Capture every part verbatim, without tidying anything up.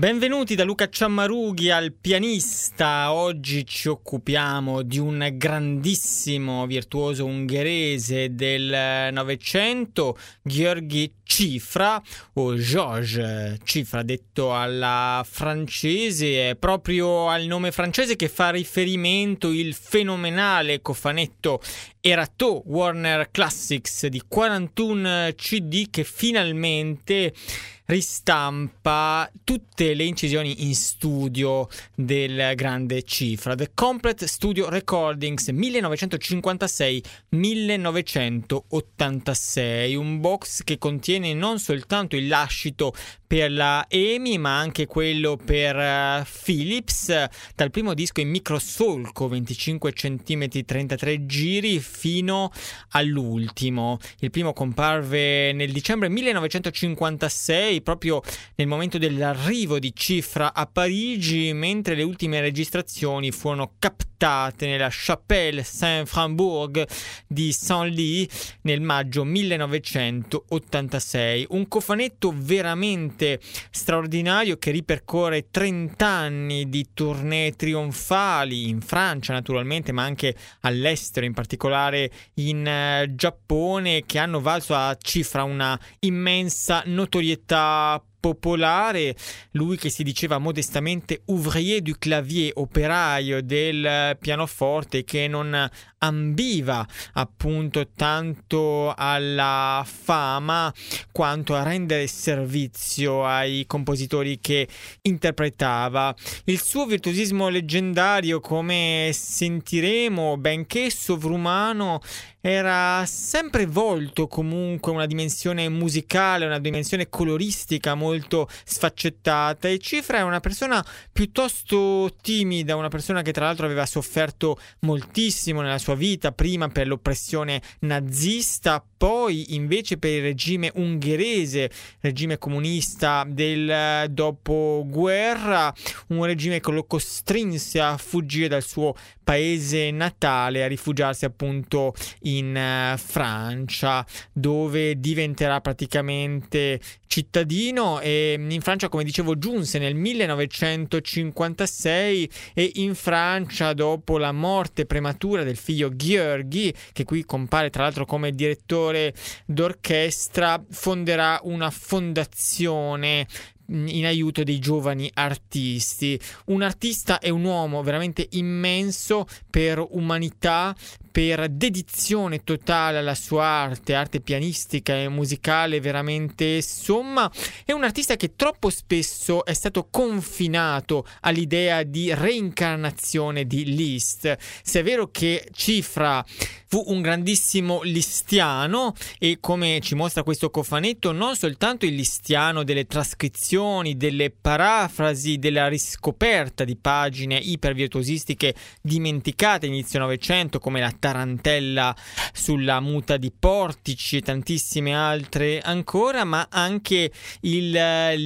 Benvenuti da Luca Ciammarughi al Pianista. Oggi ci occupiamo di un grandissimo virtuoso ungherese del Novecento, György Cziffra, o Gheorghe Cziffra detto alla francese. È proprio al nome francese che fa riferimento il fenomenale cofanetto Erato Warner Classics di quarantuno C D, che finalmente ristampa tutte le incisioni in studio del grande Cziffra. The Complete Studio Recordings millenovecentocinquantasei millenovecentoottantasei, un box che contiene non soltanto il lascito per la E M I ma anche quello per uh, Philips, dal primo disco in microsolco venticinque centimetri trentatré giri fino all'ultimo. Il primo comparve nel dicembre millenovecentocinquantasei, proprio nel momento dell'arrivo di Cziffra a Parigi, mentre le ultime registrazioni furono captate nella Chapelle Saint-Frambourg di Saint-Lys nel maggio millenovecentottantasei. Un cofanetto veramente straordinario che ripercorre trent'anni di tournée trionfali in Francia naturalmente, ma anche all'estero, in particolare in eh, Giappone, che hanno valso a Cziffra una immensa notorietà popolare. Lui che si diceva modestamente ouvrier du clavier, operaio del pianoforte, che non ambiva appunto tanto alla fama quanto a rendere servizio ai compositori che interpretava. Il suo virtuosismo leggendario, come sentiremo, benché sovrumano, era sempre volto comunque a una dimensione musicale, una dimensione coloristica molto sfaccettata, e Cziffra è una persona piuttosto timida, una persona che tra l'altro aveva sofferto moltissimo nella sua vita, prima per l'oppressione nazista, poi invece per il regime ungherese, regime comunista del dopoguerra, un regime che lo costrinse a fuggire dal suo paese natale, a rifugiarsi appunto in Francia, dove diventerà praticamente cittadino. E in Francia, come dicevo, giunse nel millenovecentocinquantasei, e in Francia, dopo la morte prematura del figlio György, che qui compare tra l'altro come direttore d'orchestra, fonderà una fondazione in aiuto dei giovani artisti. Un artista è un uomo veramente immenso per umanità, per dedizione totale alla sua arte, arte pianistica e musicale veramente somma. È un artista che troppo spesso è stato confinato all'idea di reincarnazione di Liszt. Se è vero che Cziffra fu un grandissimo listiano, e come ci mostra questo cofanetto, non soltanto il listiano delle trascrizioni, delle parafrasi, della riscoperta di pagine ipervirtuosistiche dimenticate inizio Novecento, come la Tarantella sulla muta di Portici e tantissime altre ancora, ma anche il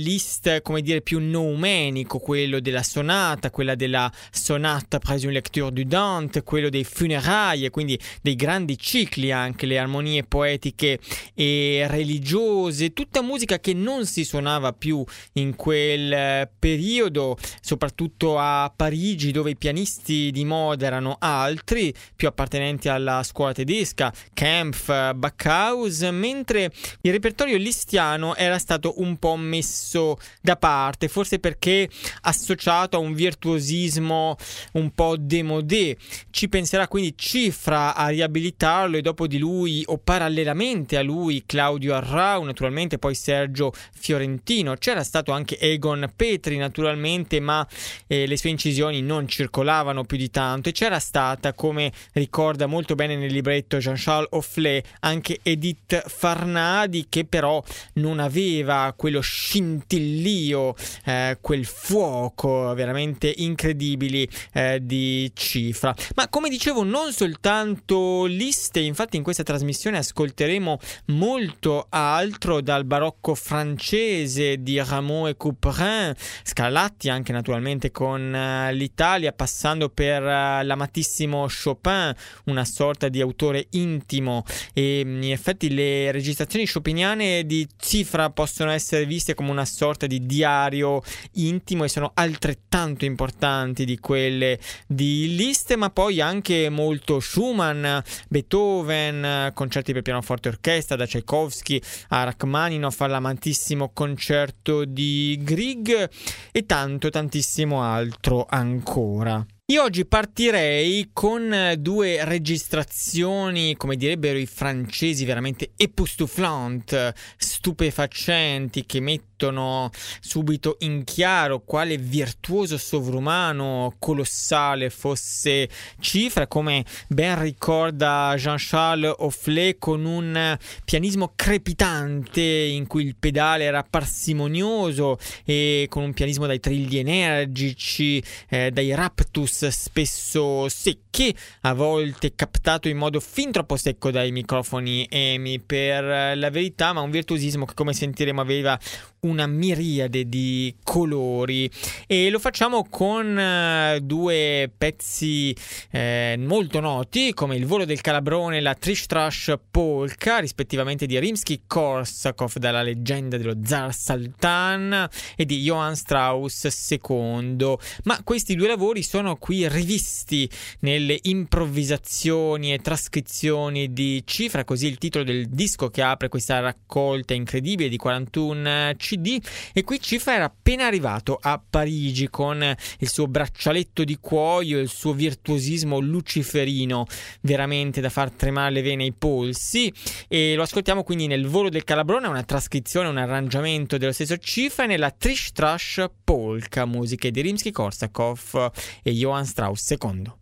Liszt, come dire, più noumenico, quello della sonata, quella della sonata près une lecture du Dante, quello dei funerai, e quindi dei grandi cicli, anche le armonie poetiche e religiose, tutta musica che non si suonava più in quel periodo, soprattutto a Parigi, dove i pianisti di moda erano altri, più appartenenti alla scuola tedesca, Kempf, Backhaus, mentre il repertorio listiano era stato un po' messo da parte, forse perché associato a un virtuosismo un po' démodé. Ci penserà quindi Cziffra a riabilitarlo, e dopo di lui o parallelamente a lui Claudio Arrau, naturalmente, poi Sergio Fiorentino. C'era stato anche Egon Petri, naturalmente, ma eh, le sue incisioni non circolavano più di tanto, e c'era stata, come ricorda molto bene nel libretto Jean-Charles Hoffelé, anche Edith Farnadi, che però non aveva quello scintillio, eh, quel fuoco veramente incredibili eh, di Cziffra. Ma come dicevo, non soltanto Liszt, infatti in questa trasmissione ascolteremo molto altro, dal barocco francese di Rameau e Couperin, Scarlatti anche naturalmente con uh, l'Italia, passando per uh, l'amatissimo Chopin, una sorta di autore intimo, e in effetti le registrazioni chopiniane di Cziffra possono essere viste come una sorta di diario intimo, e sono altrettanto importanti di quelle di Liszt, ma poi anche molto Schumann, Beethoven, concerti per pianoforte e orchestra, da Tchaikovsky a Rachmaninoff, all'amantissimo concerto di Grieg, e tanto tantissimo altro ancora. Io oggi partirei con due registrazioni, come direbbero i francesi, veramente époustouflantes, stupefacenti, che mettono subito in chiaro quale virtuoso sovrumano colossale fosse Cziffra, come ben ricorda Jean-Charles Hoffelé, con un pianismo crepitante in cui il pedale era parsimonioso, e con un pianismo dai trilli energici, eh, dai raptus spesso secchi, a volte captato in modo fin troppo secco dai microfoni E M I per la verità, ma un virtuosismo che, come sentiremo, aveva una miriade di colori. E lo facciamo con uh, due pezzi eh, molto noti, come Il volo del calabrone e la Trish Trash Polka, rispettivamente di Rimsky-Korsakov, dalla leggenda dello Zar Saltan, e di Johann Strauss secondo. Ma questi due lavori sono qui rivisti nelle improvvisazioni e trascrizioni di Cziffra, così il titolo del disco che apre questa raccolta incredibile di quarantuno CD. E qui Cziffra era appena arrivato a Parigi con il suo braccialetto di cuoio, il suo virtuosismo luciferino, veramente da far tremare le vene ai polsi, e lo ascoltiamo quindi nel Volo del Calabrone, una trascrizione, un arrangiamento dello stesso Cziffra, e nella Trish Trash Polka, musiche di Rimsky-Korsakov e Johann Strauss secondo.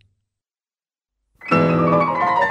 Thank you.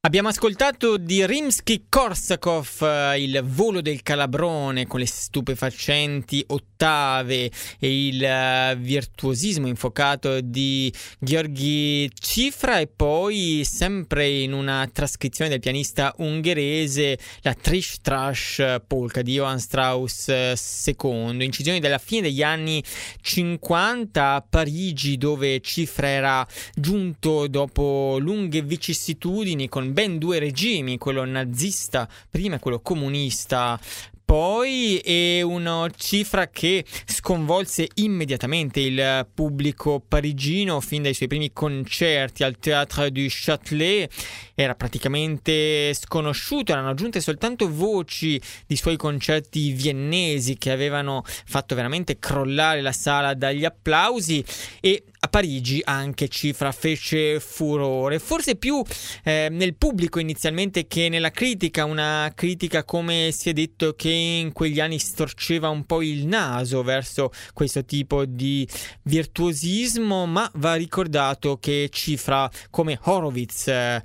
Abbiamo ascoltato di Rimsky-Korsakov il volo del calabrone con le stupefacenti ottave e il virtuosismo infuocato di Gheorghe Cziffra, e poi sempre in una trascrizione del pianista ungherese la Trish Trash polka di Johann Strauss secondo, incisioni della fine degli anni cinquanta a Parigi, dove Cziffra era giunto dopo lunghe vicissitudini con ben due regimi, quello nazista prima e quello comunista poi, e una Cziffra che sconvolse immediatamente il pubblico parigino fin dai suoi primi concerti al Théâtre du Châtelet. Era praticamente sconosciuto, erano giunte soltanto voci di suoi concerti viennesi che avevano fatto veramente crollare la sala dagli applausi, e a Parigi anche Cziffra fece furore, forse più eh, nel pubblico inizialmente che nella critica, una critica, come si è detto, che in quegli anni storceva un po' il naso verso questo tipo di virtuosismo. Ma va ricordato che Cziffra, come Horowitz eh,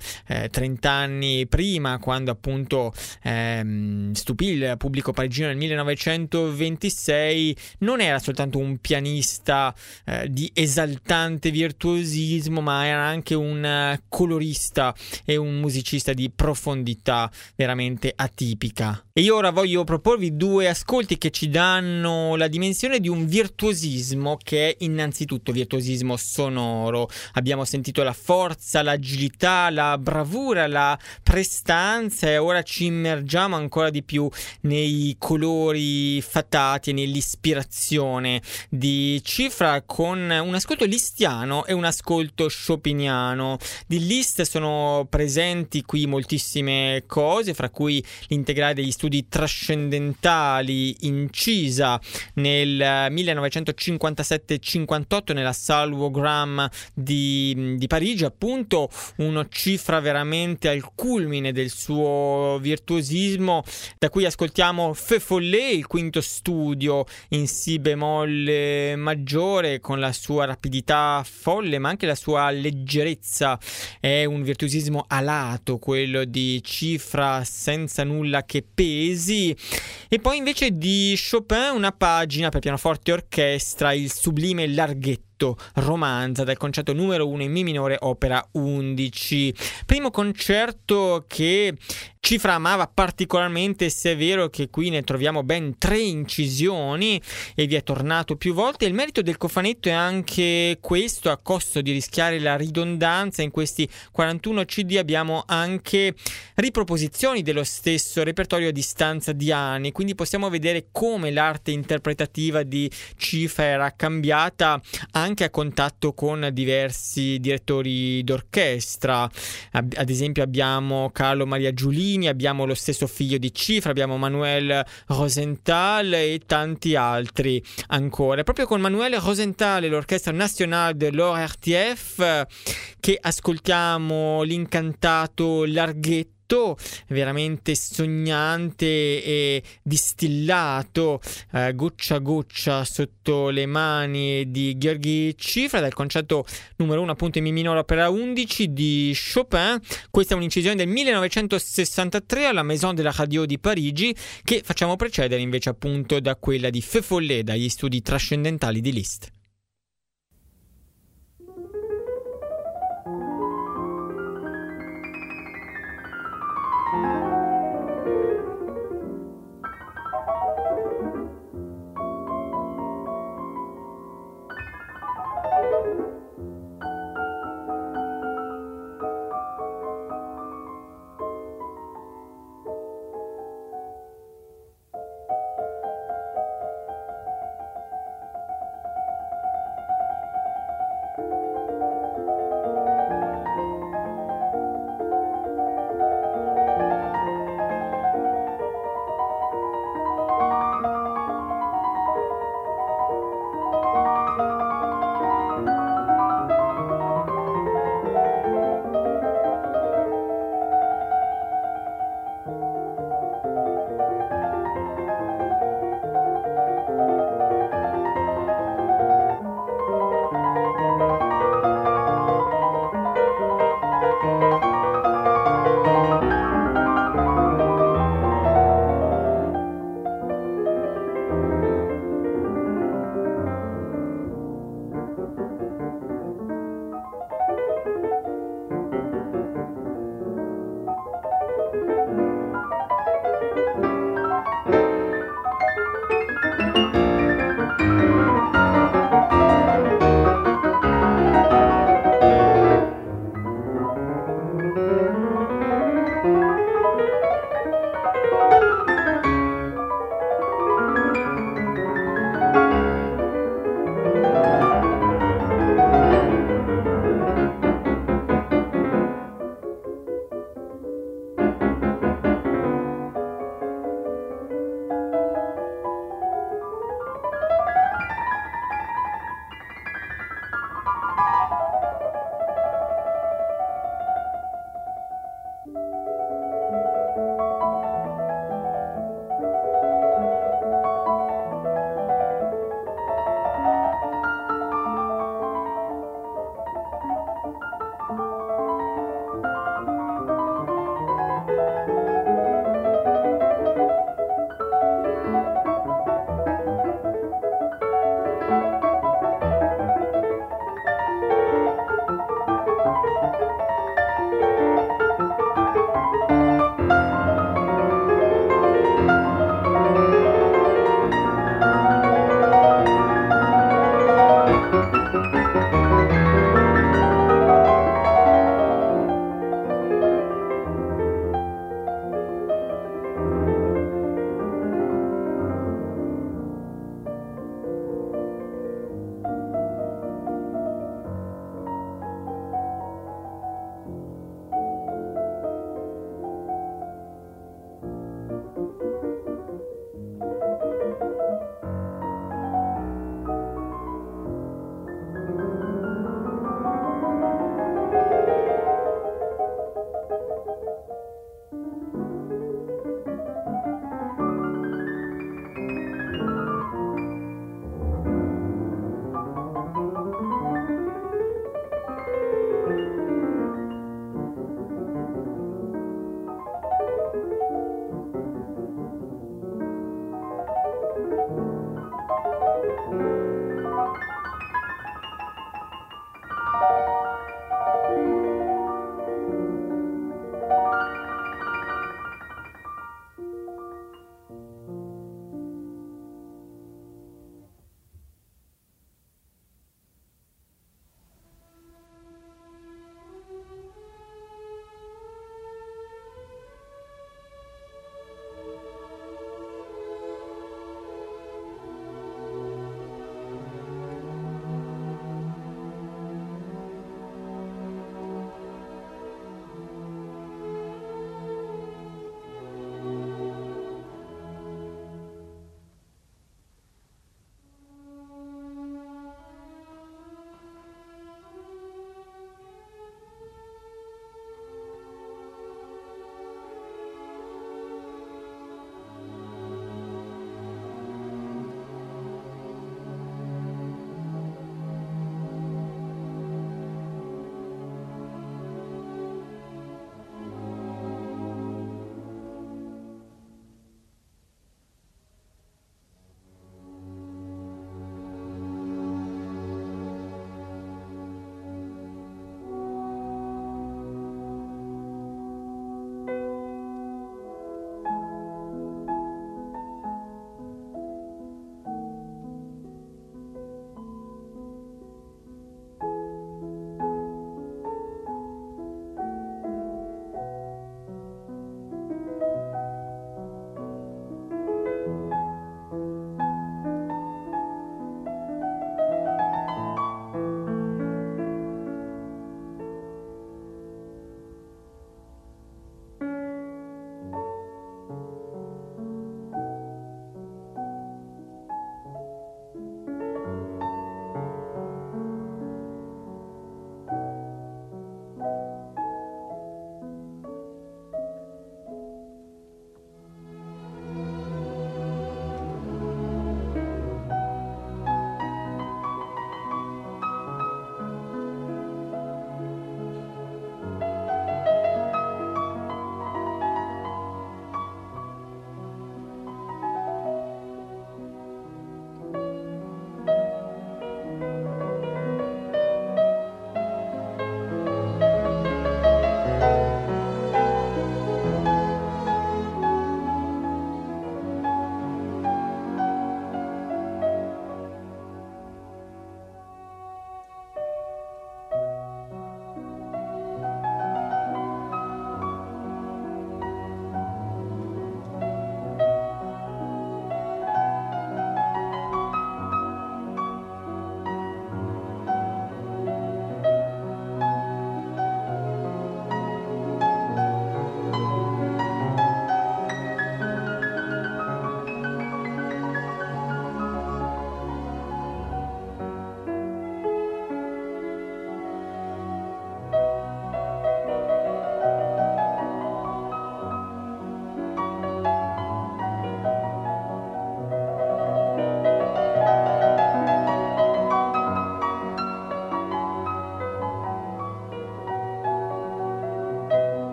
trent'anni prima, quando appunto eh, stupì il pubblico parigino nel millenovecentoventisei, non era soltanto un pianista eh, di esaltazione tante virtuosismo, ma era anche un colorista e un musicista di profondità veramente atipica. E io ora voglio proporvi due ascolti che ci danno la dimensione di un virtuosismo che è innanzitutto virtuosismo sonoro. Abbiamo sentito la forza, l'agilità, la bravura, la prestanza, e ora ci immergiamo ancora di più nei colori fatati e nell'ispirazione di Cziffra con un ascolto listiano e un ascolto chopiniano. Di Liszt sono presenti qui moltissime cose, fra cui l'integrale degli studi trascendentali incisa nel millenovecentocinquantasette cinquantotto nella Salvo Gram di, di Parigi, appunto uno Cziffra veramente al culmine del suo virtuosismo, da cui ascoltiamo Feux follets, il quinto studio in si bemolle maggiore, con la sua rapidità folle ma anche la sua leggerezza. È un virtuosismo alato quello di Cziffra, senza nulla che pesi. E poi invece di Chopin una pagina per pianoforte e orchestra, il sublime larghetto romanza dal concerto numero uno in mi minore opera undici, primo concerto che Cziffra amava particolarmente, se è vero che qui ne troviamo ben tre incisioni e vi è tornato più volte. Il merito del cofanetto è anche questo: a costo di rischiare la ridondanza, in questi quarantuno cd abbiamo anche riproposizioni dello stesso repertorio a distanza di anni, quindi possiamo vedere come l'arte interpretativa di Cziffra era cambiata anche a contatto con diversi direttori d'orchestra. Ad esempio abbiamo Carlo Maria Giulini, abbiamo lo stesso figlio di Cziffra, abbiamo Manuel Rosenthal e tanti altri ancora. Proprio con Manuel Rosenthal e l'Orchestra Nationale de l'O R T F che ascoltiamo l'incantato larghetto, veramente sognante e distillato eh, goccia a goccia sotto le mani di Gheorghe Cziffra dal concerto numero uno appunto in mi minore opera undici di Chopin. Questa è un'incisione del millenovecentosessantatré alla Maison de la Radio di Parigi, che facciamo precedere invece appunto da quella di Feux follets dagli studi trascendentali di Liszt.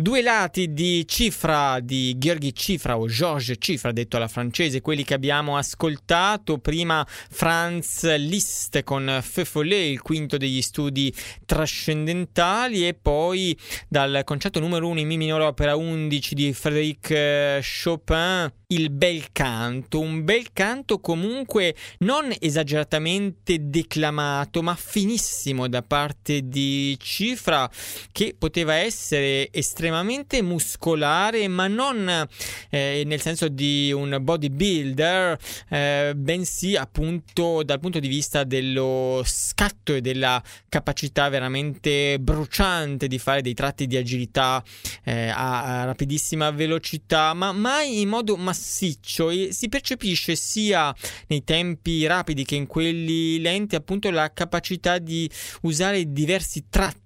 Due lati di Cziffra, di Gheorghe Cziffra o Georges Cziffra detto alla francese, quelli che abbiamo ascoltato prima. Franz Liszt con Feux follets, il quinto degli studi trascendentali, e poi dal concerto numero uno in mi minore opera undici di Frédéric Chopin, il bel canto, un bel canto comunque non esageratamente declamato ma finissimo da parte di Cziffra, che poteva essere estremamente estremamente muscolare, ma non eh, nel senso di un bodybuilder, eh, bensì appunto dal punto di vista dello scatto e della capacità veramente bruciante di fare dei tratti di agilità eh, a, a rapidissima velocità, ma mai in modo massiccio, e si percepisce sia nei tempi rapidi che in quelli lenti appunto la capacità di usare diversi tratti.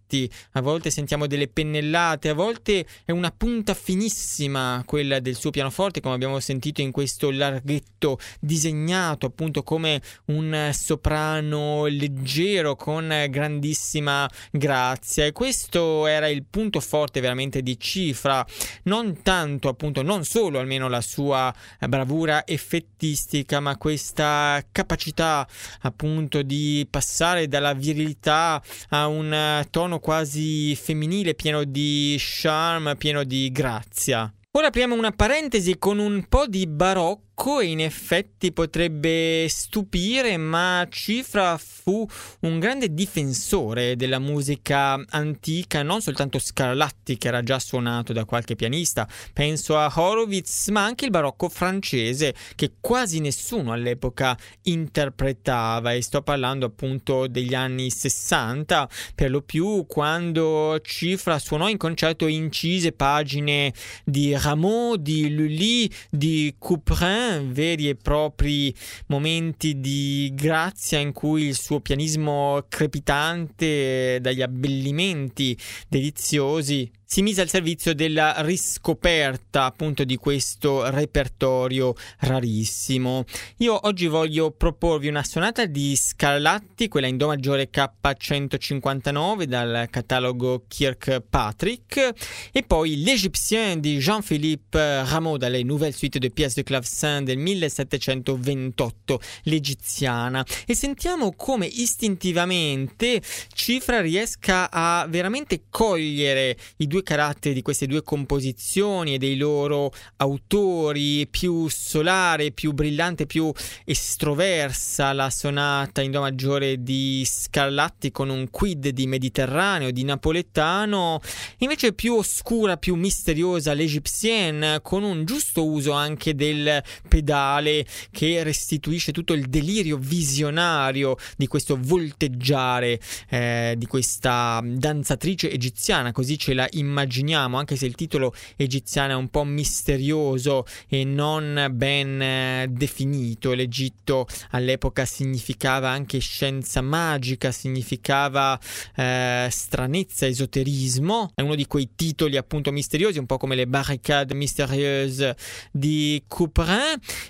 A volte sentiamo delle pennellate, a volte è una punta finissima quella del suo pianoforte, come abbiamo sentito in questo larghetto disegnato appunto come un soprano leggero con grandissima grazia. E questo era il punto forte veramente di Cziffra, non tanto appunto, non solo almeno la sua bravura effettistica, ma questa capacità appunto di passare dalla virilità a un tono quasi femminile, pieno di charme, pieno di grazia. Ora apriamo una parentesi con un po' di barocco, e in effetti potrebbe stupire, ma Cziffra fu un grande difensore della musica antica, non soltanto Scarlatti, che era già suonato da qualche pianista, penso a Horowitz, ma anche il barocco francese, che quasi nessuno all'epoca interpretava, e sto parlando appunto degli anni sessanta per lo più, quando Cziffra suonò in concerto incise pagine di Rameau, di Lully, di Couperin, veri e propri momenti di grazia in cui il suo pianismo crepitante dagli abbellimenti deliziosi si mise al servizio della riscoperta appunto di questo repertorio rarissimo. Io oggi voglio proporvi una sonata di Scarlatti, quella in do maggiore K centocinquantanove dal catalogo Kirkpatrick, e poi l'Égyptienne di Jean-Philippe Rameau dalle Nouvelles Suites de Pièces de Clavecin del millesettecentoventotto, l'egiziana, e sentiamo come istintivamente Cziffra riesca a veramente cogliere i due caratteri di queste due composizioni e dei loro autori. Più solare, più brillante, più estroversa la sonata in do maggiore di Scarlatti, con un quid di mediterraneo, di napoletano, invece più oscura, più misteriosa l'Égyptienne, con un giusto uso anche del pedale che restituisce tutto il delirio visionario di questo volteggiare eh, di questa danzatrice egiziana, così ce la immaginiamo, anche se il titolo egiziano è un po' misterioso e non ben eh, definito. L'Egitto all'epoca significava anche scienza magica, significava eh, stranezza, esoterismo. È uno di quei titoli appunto misteriosi, un po' come le barricade mystérieuses di Couperin.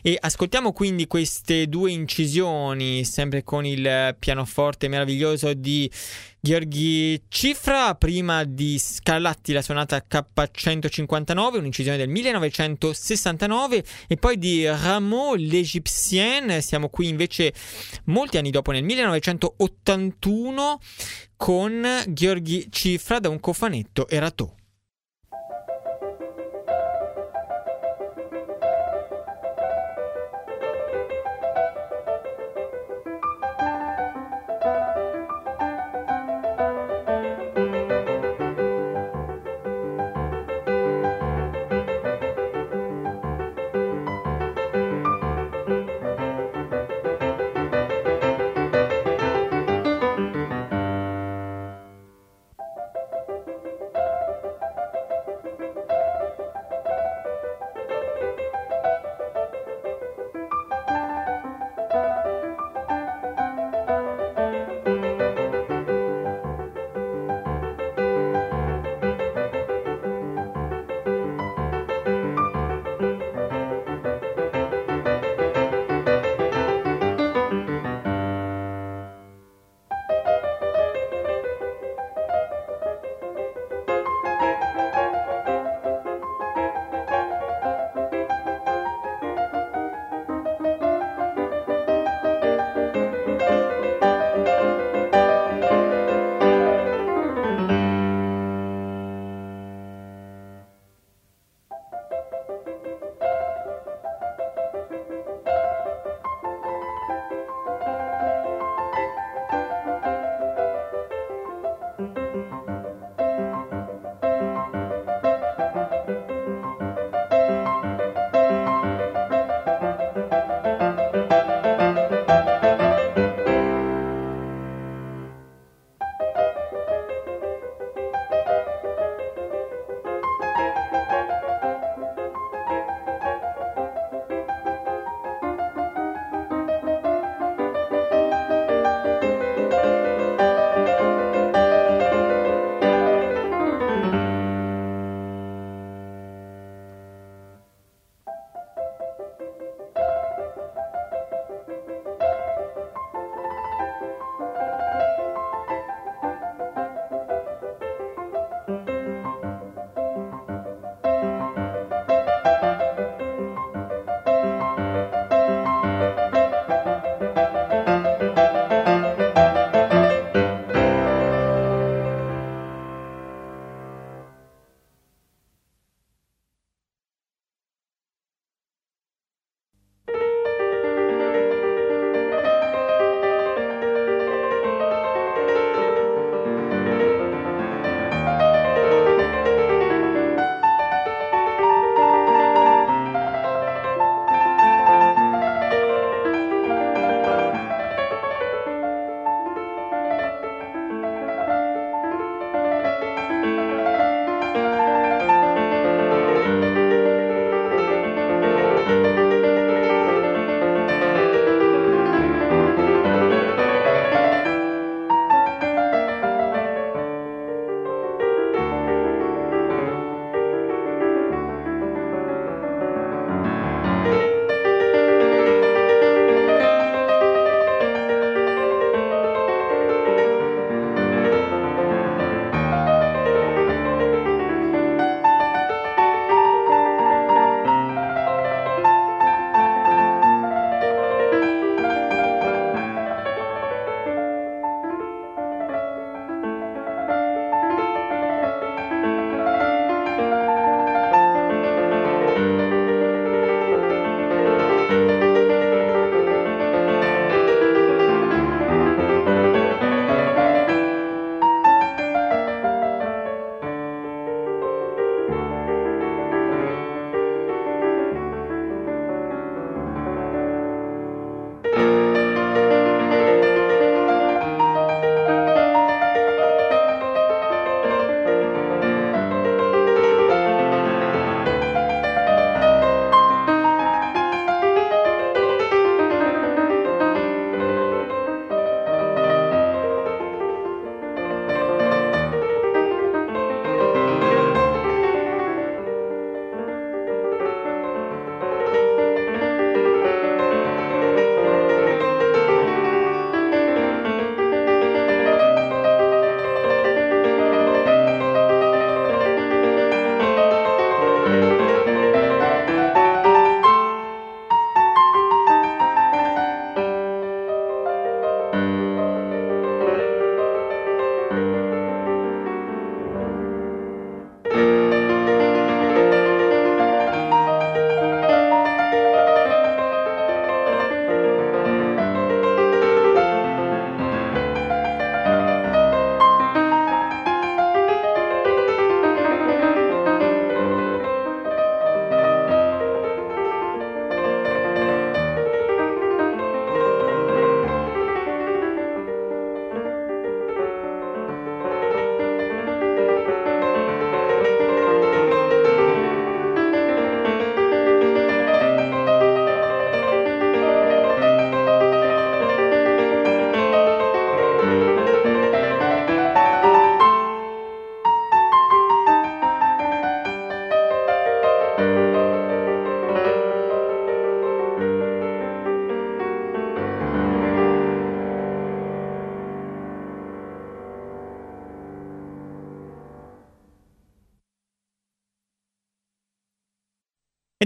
E ascoltiamo quindi queste due incisioni, sempre con il pianoforte meraviglioso di Gheorghe Cziffra, prima di Scarlatti la sonata K centocinquantanove, un'incisione del millenovecentosessantanove, e poi di Rameau l'Égyptienne. Siamo qui invece molti anni dopo, nel millenovecentottantuno, con Gheorghe Cziffra da un cofanetto Erato.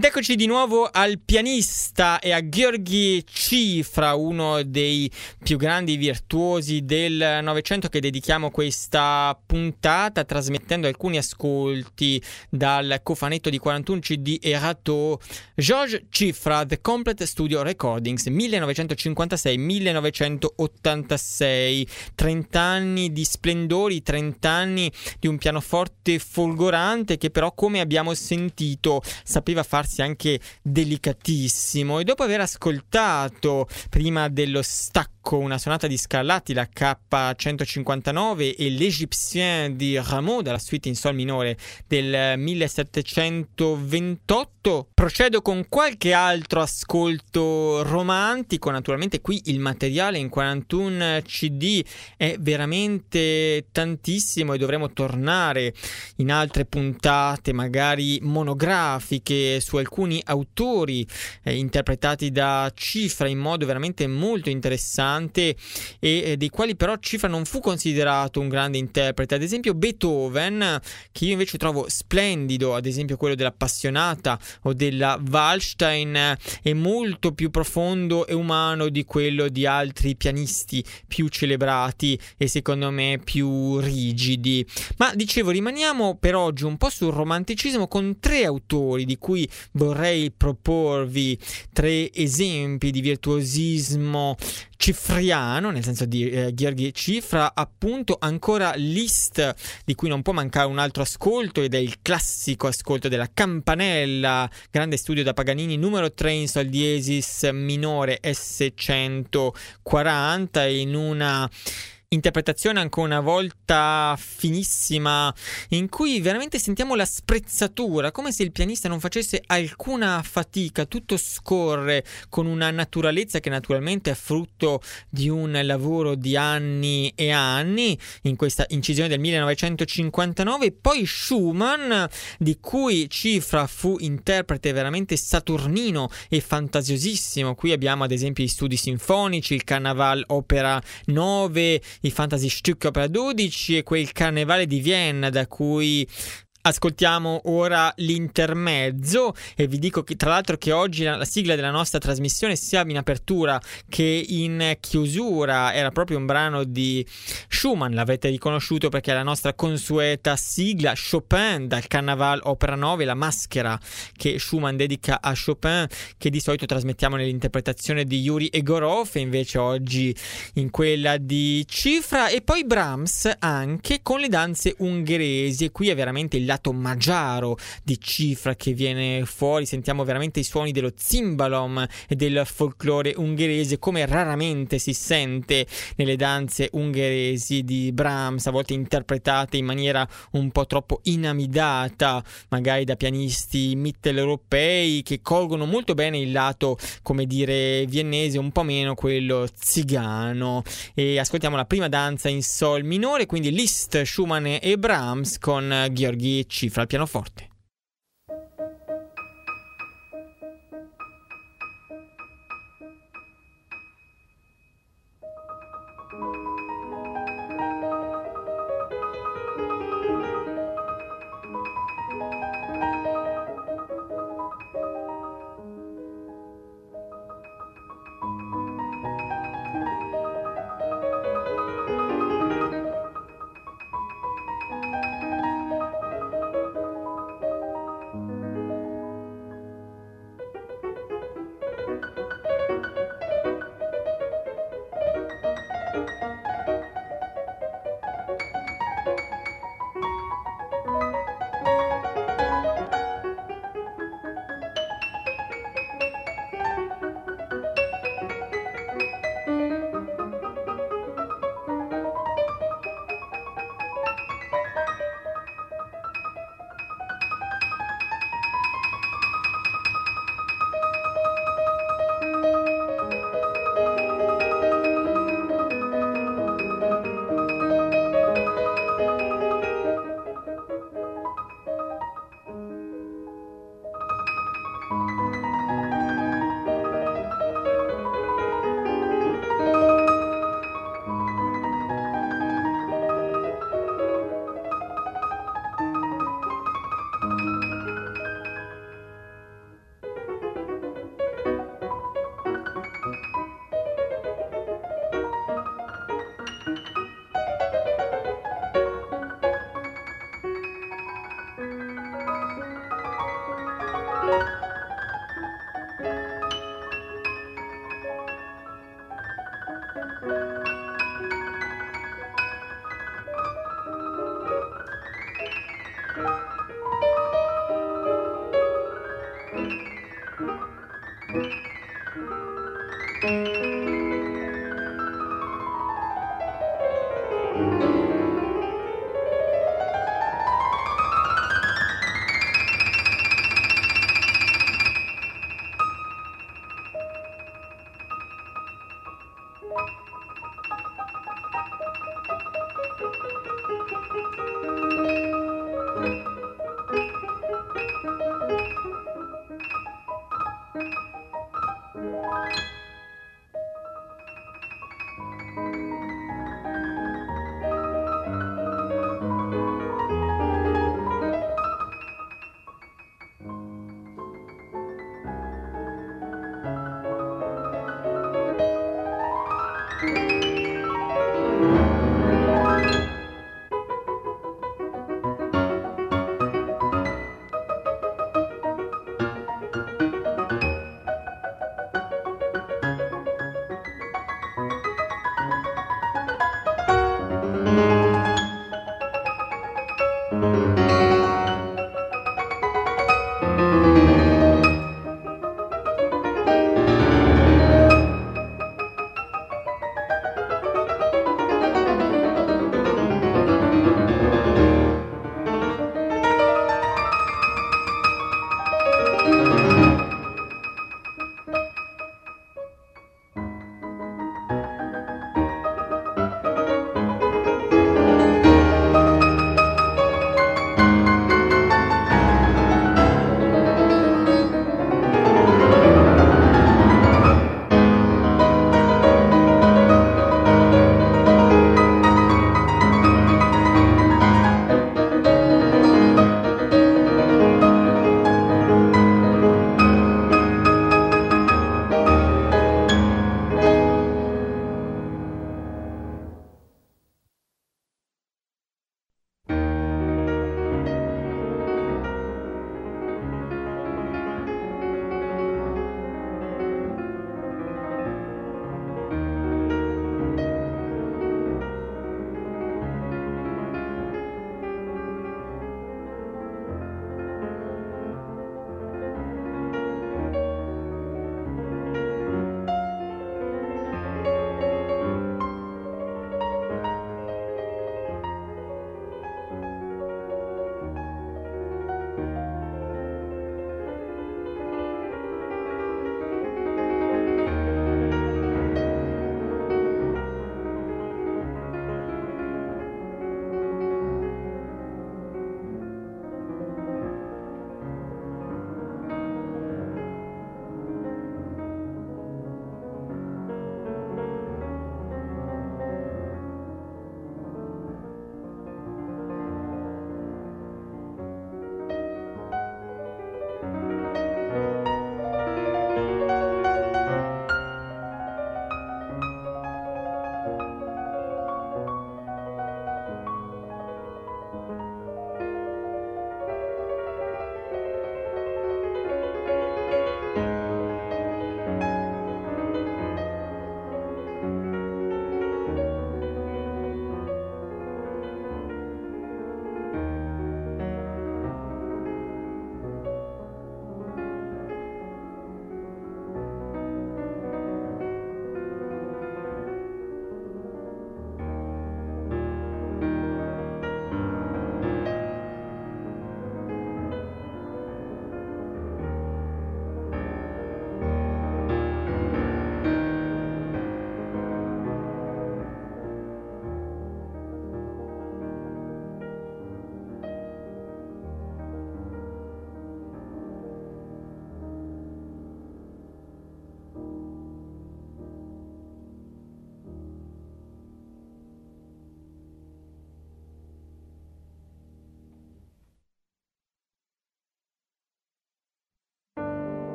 Ed eccoci di nuovo al pianista e a Gheorghe Cziffra, uno dei più grandi virtuosi del Novecento, che dedichiamo questa puntata trasmettendo alcuni ascolti dal cofanetto di quarantuno C D di Erato, Gheorghe Cziffra, The Complete Studio Recordings millenovecentocinquantasei millenovecentoottantasei, trent'anni di splendori, trent'anni di un pianoforte folgorante che però, come abbiamo sentito, sapeva farsi anche delicatissimo. E dopo aver ascoltato prima dello stacco una sonata di Scarlatti, la K centocinquantanove, e l'Égyptienne di Rameau dalla suite in sol minore del millesettecentoventotto, procedo con qualche altro ascolto romantico. Naturalmente qui il materiale in quarantuno C D è veramente tantissimo e dovremo tornare in altre puntate, magari monografiche, su alcuni autori eh, interpretati da Cziffra in modo veramente molto interessante e eh, dei quali però Cziffra non fu considerato un grande interprete. Ad esempio Beethoven, che io invece trovo splendido, ad esempio quello dell'Appassionata o della Waldstein, eh, è molto più profondo e umano di quello di altri pianisti più celebrati e secondo me più rigidi. Ma dicevo, rimaniamo per oggi un po' sul romanticismo con tre autori di cui vorrei proporvi tre esempi di virtuosismo cifriano, nel senso di eh, Gheorghe Cziffra. Appunto, ancora Liszt, di cui non può mancare un altro ascolto, ed è il classico ascolto della Campanella, grande studio da Paganini, numero tre in sol diesis minore S centoquaranta, in una interpretazione ancora una volta finissima, in cui veramente sentiamo la sprezzatura, come se il pianista non facesse alcuna fatica, tutto scorre con una naturalezza che naturalmente è frutto di un lavoro di anni e anni, in questa incisione del millenovecentocinquantanove. Poi Schumann, di cui Cziffra fu interprete veramente saturnino e fantasiosissimo. Qui abbiamo ad esempio i studi sinfonici, il Carnaval opera nove, i Fantasie-Stück opera dodici e quel Carnevale di Vienna, da cui ascoltiamo ora l'intermezzo. E vi dico che tra l'altro che oggi la, la sigla della nostra trasmissione, sia in apertura che in chiusura, era proprio un brano di Schumann. L'avete riconosciuto perché è la nostra consueta sigla Chopin dal Carnaval opera nove, la maschera che Schumann dedica a Chopin, che di solito trasmettiamo nell'interpretazione di Yuri Egorov e invece oggi in quella di Cziffra. E poi Brahms anche con le danze ungheresi, e qui è veramente il lato magiaro di Cziffra che viene fuori. Sentiamo veramente i suoni dello zimbalom e del folklore ungherese, come raramente si sente nelle danze ungheresi di Brahms, a volte interpretate in maniera un po' troppo inamidata magari da pianisti mitteleuropei, che colgono molto bene il lato, come dire, viennese, un po' meno quello zigano. E ascoltiamo la prima danza in sol minore, quindi Liszt, Schumann e Brahms con Gheorghe Cziffra al pianoforte.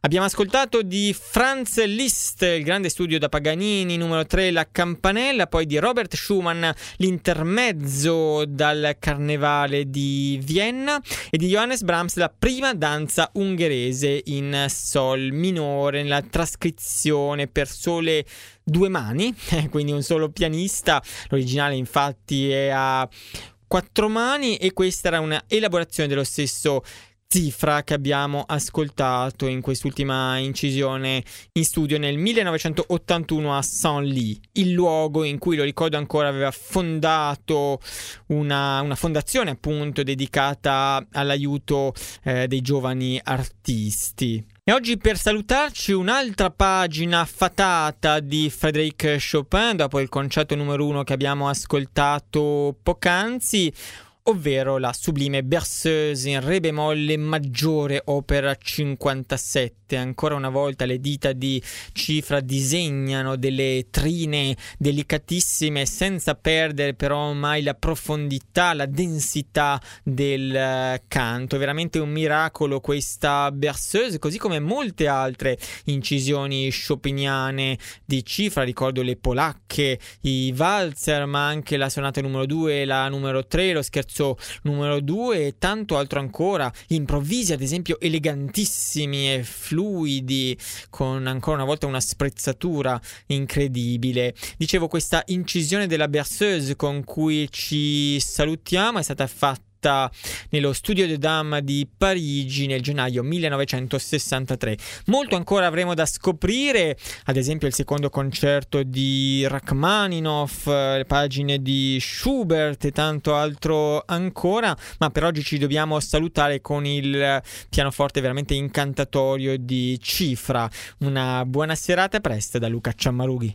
Abbiamo ascoltato di Franz Liszt, il grande studio da Paganini, numero tre, La Campanella, poi di Robert Schumann, L'intermezzo dal Carnevale di Vienna, e di Johannes Brahms, la prima danza ungherese in sol minore, nella trascrizione per sole due mani, quindi un solo pianista. L'originale infatti è a quattro mani, e questa era una elaborazione dello stesso Cziffra che abbiamo ascoltato in quest'ultima incisione in studio nel millenovecentottantuno a Saint-Lys, il luogo in cui, lo ricordo ancora, aveva fondato una, una fondazione appunto dedicata all'aiuto eh, dei giovani artisti. E oggi per salutarci un'altra pagina fatata di Frédéric Chopin dopo il concerto numero uno che abbiamo ascoltato poc'anzi, ovvero la sublime Berceuse in re bemolle maggiore, opera cinquantasette. Ancora una volta le dita di Cziffra disegnano delle trine delicatissime senza perdere però mai la profondità, la densità del canto. È veramente un miracolo questa Berceuse, così come molte altre incisioni chopiniane di Cziffra. Ricordo le polacche, i valzer, ma anche la sonata numero due, la numero tre, lo scherzo numero due e tanto altro ancora. Gli improvvisi ad esempio elegantissimi e fluidi, con ancora una volta una sprezzatura incredibile. Dicevo, questa incisione della Berceuse con cui ci salutiamo è stata fatta nello studio de Dame di Parigi nel gennaio millenovecentosessantatré. Molto ancora avremo da scoprire, ad esempio il secondo concerto di Rachmaninoff, le pagine di Schubert e tanto altro ancora, ma per oggi ci dobbiamo salutare con il pianoforte veramente incantatorio di Cziffra. Una buona serata e presto da Luca Ciammarughi.